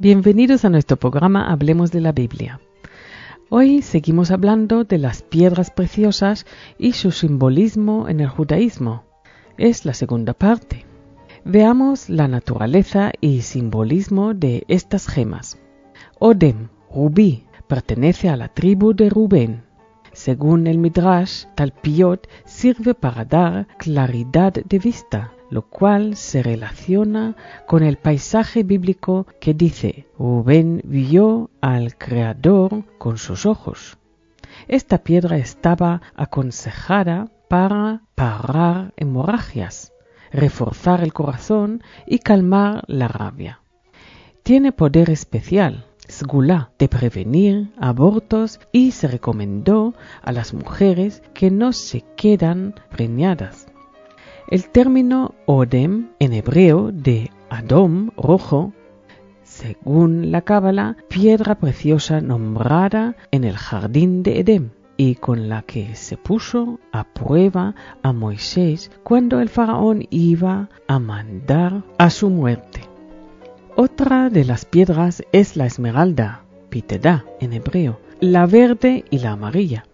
Bienvenidos a nuestro programa Hablemos de la Biblia. Hoy seguimos hablando de las piedras preciosas y su simbolismo en el judaísmo. Es la segunda parte. Veamos la naturaleza y simbolismo de estas gemas. Odem, rubí, pertenece a la tribu de Rubén. Según el Midrash Talpiyot, sirve para dar claridad de vista, lo cual se relaciona con el paisaje bíblico que dice: Rubén vio al Creador con sus ojos. Esta piedra estaba aconsejada para parar hemorragias, reforzar el corazón y calmar la rabia. Tiene poder especial, segula, de prevenir abortos, y se recomendó a las mujeres que no se quedan preñadas. El término Odem, en hebreo de Adom, rojo, según la Cábala, piedra preciosa nombrada en el jardín de Edén y con la que se puso a prueba a Moisés cuando el faraón iba a mandar a su muerte. Otra de las piedras es la esmeralda, Pitedá, en hebreo, la verde y la amarilla.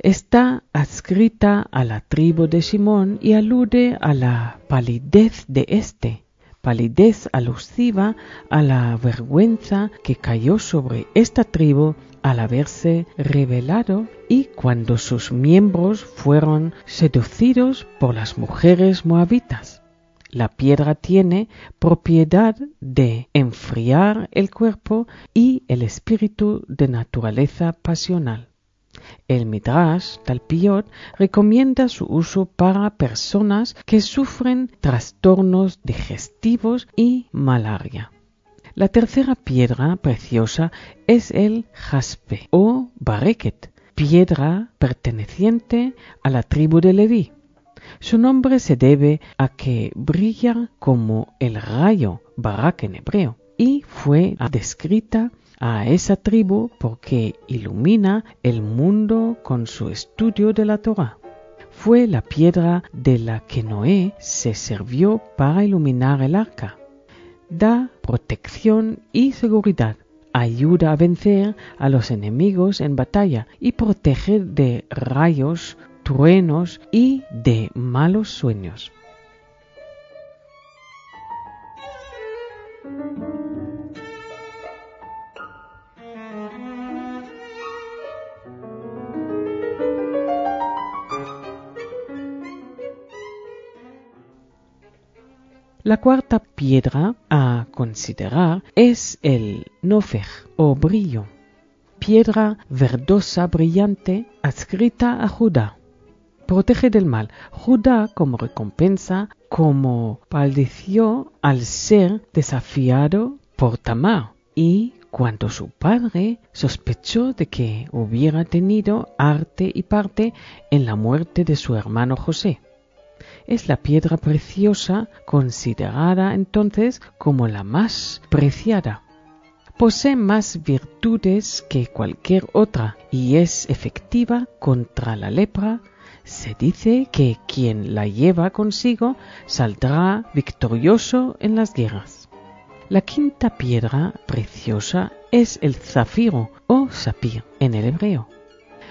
Está adscrita a la tribu de Simón y alude a la palidez de éste, palidez alusiva a la vergüenza que cayó sobre esta tribu al haberse rebelado y cuando sus miembros fueron seducidos por las mujeres moabitas. La piedra tiene propiedad de enfriar el cuerpo y el espíritu de naturaleza pasional. El Midrash Talpiyot recomienda su uso para personas que sufren trastornos digestivos y malaria. La tercera piedra preciosa es el jaspe o barequet, piedra perteneciente a la tribu de Leví. Su nombre se debe a que brilla como el rayo, barak en hebreo, y fue descrita a esa tribu porque ilumina el mundo con su estudio de la Torah. Fue la piedra de la que Noé se sirvió para iluminar el arca. Da protección y seguridad, ayuda a vencer a los enemigos en batalla y protege de rayos, truenos y de malos sueños. La cuarta piedra a considerar es el nofej o brillo, piedra verdosa brillante adscrita a Judá. Protege del mal. Judá, como recompensa, como padeció al ser desafiado por Tamar y cuando su padre sospechó de que hubiera tenido arte y parte en la muerte de su hermano José. Es la piedra preciosa, considerada entonces como la más preciada. Posee más virtudes que cualquier otra y es efectiva contra la lepra. Se dice que quien la lleva consigo saldrá victorioso en las guerras. La quinta piedra preciosa es el zafiro o sapir en el hebreo.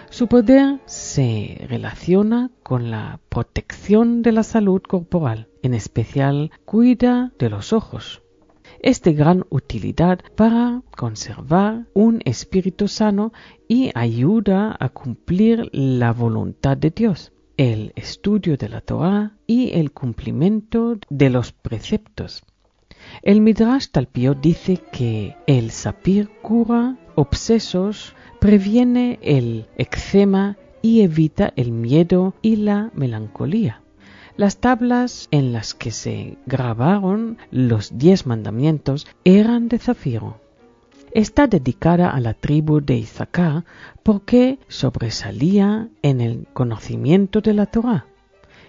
Su poder se relaciona con la protección de la salud corporal, en especial cuida de los ojos. Es de gran utilidad para conservar un espíritu sano y ayuda a cumplir la voluntad de Dios, el estudio de la Torah y el cumplimiento de los preceptos. El Midrash Talpiyot dice que el sapir cura obsesos, previene el eczema y evita el miedo y la melancolía. Las tablas en las que se grabaron los 10 mandamientos eran de zafiro. Está dedicada a la tribu de Isaacar porque sobresalía en el conocimiento de la Torah.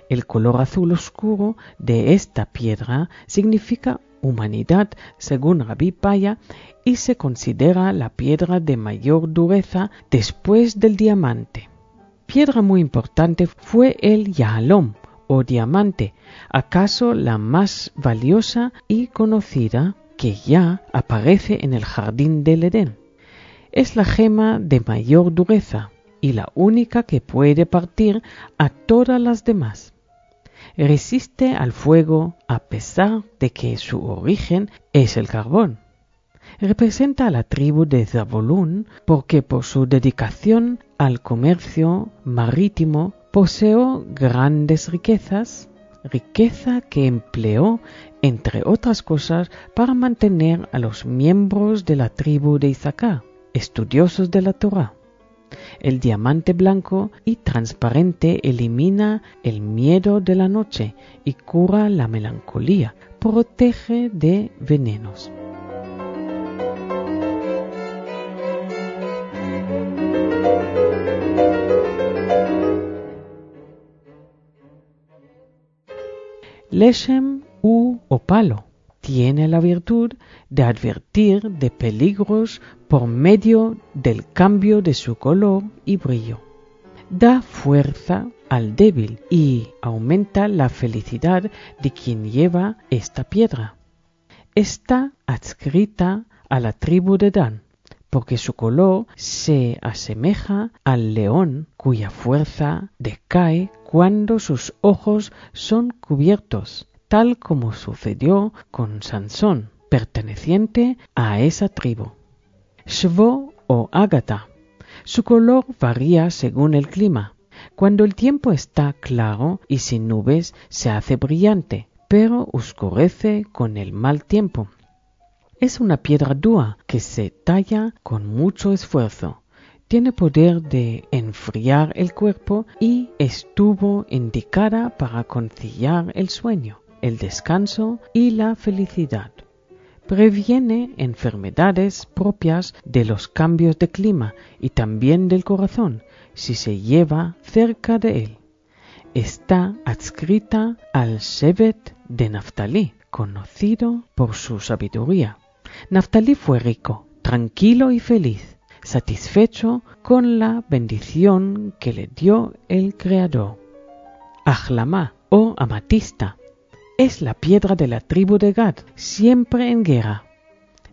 El color azul oscuro de esta piedra significa humanidad, según Rabbi Paya, y se considera la piedra de mayor dureza después del diamante. Piedra muy importante fue el Yahalom o diamante, acaso la más valiosa y conocida que ya aparece en el jardín del Edén. Es la gema de mayor dureza y la única que puede partir a todas las demás. Resiste al fuego a pesar de que su origen es el carbón. Representa a la tribu de Zabulón porque por su dedicación al comercio marítimo poseó grandes riquezas, riqueza que empleó, entre otras cosas, para mantener a los miembros de la tribu de Isaacar, estudiosos de la Torá. El diamante blanco y transparente elimina el miedo de la noche y cura la melancolía, protege de venenos. Leshem u opalo tiene la virtud de advertir de peligros por medio del cambio de su color y brillo. Da fuerza al débil y aumenta la felicidad de quien lleva esta piedra. Está adscrita a la tribu de Dan, porque su color se asemeja al león cuya fuerza decae cuando sus ojos son cubiertos, tal como sucedió con Sansón, perteneciente a esa tribu. Shvo o ágata. Su color varía según el clima. Cuando el tiempo está claro y sin nubes, se hace brillante, pero oscurece con el mal tiempo. Es una piedra dura que se talla con mucho esfuerzo. Tiene poder de enfriar el cuerpo y estuvo indicada para conciliar el sueño, el descanso y la felicidad. Previene enfermedades propias de los cambios de clima y también del corazón, si se lleva cerca de él. Está adscrita al Shevet de Naftalí, conocido por su sabiduría. Naftalí fue rico, tranquilo y feliz, satisfecho con la bendición que le dio el Creador. Achlamá o Amatista es la piedra de la tribu de Gad, siempre en guerra.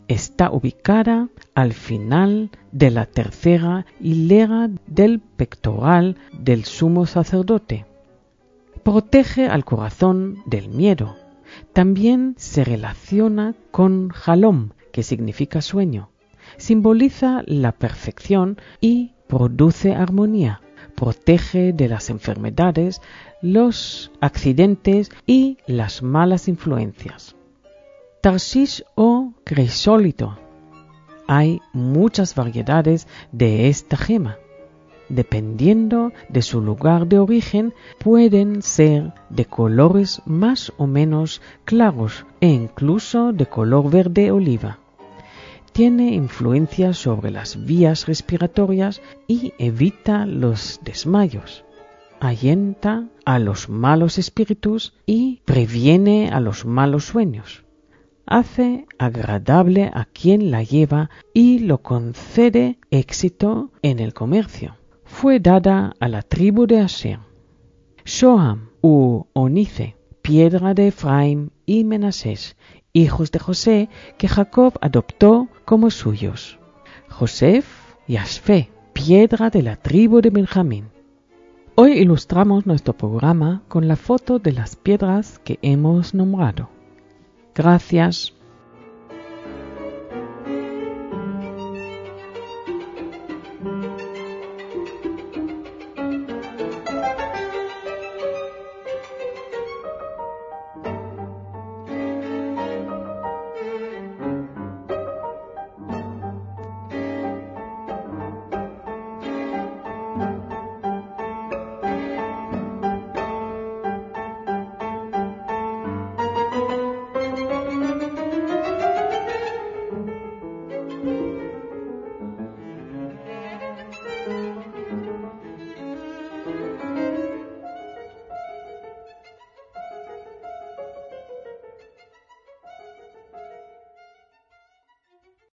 Está ubicada al final de la tercera hilera del pectoral del sumo sacerdote. Protege al corazón del miedo. También se relaciona con Yahalom, que significa sueño. Simboliza la perfección y produce armonía, protege de las enfermedades, los accidentes y las malas influencias. Tarsis o Crisólito. Hay muchas variedades de esta gema. Dependiendo de su lugar de origen, pueden ser de colores más o menos claros e incluso de color verde oliva. Tiene influencia sobre las vías respiratorias y evita los desmayos. Ahuyenta a los malos espíritus y previene a los malos sueños. Hace agradable a quien la lleva y lo concede éxito en el comercio. Fue dada a la tribu de Asher. Shoham u Onice, piedra de Efraín y Menasés, hijos de José, que Jacob adoptó como suyos. Josef y Asfé, piedra de la tribu de Benjamín. Hoy ilustramos nuestro programa con la foto de las piedras que hemos nombrado. Gracias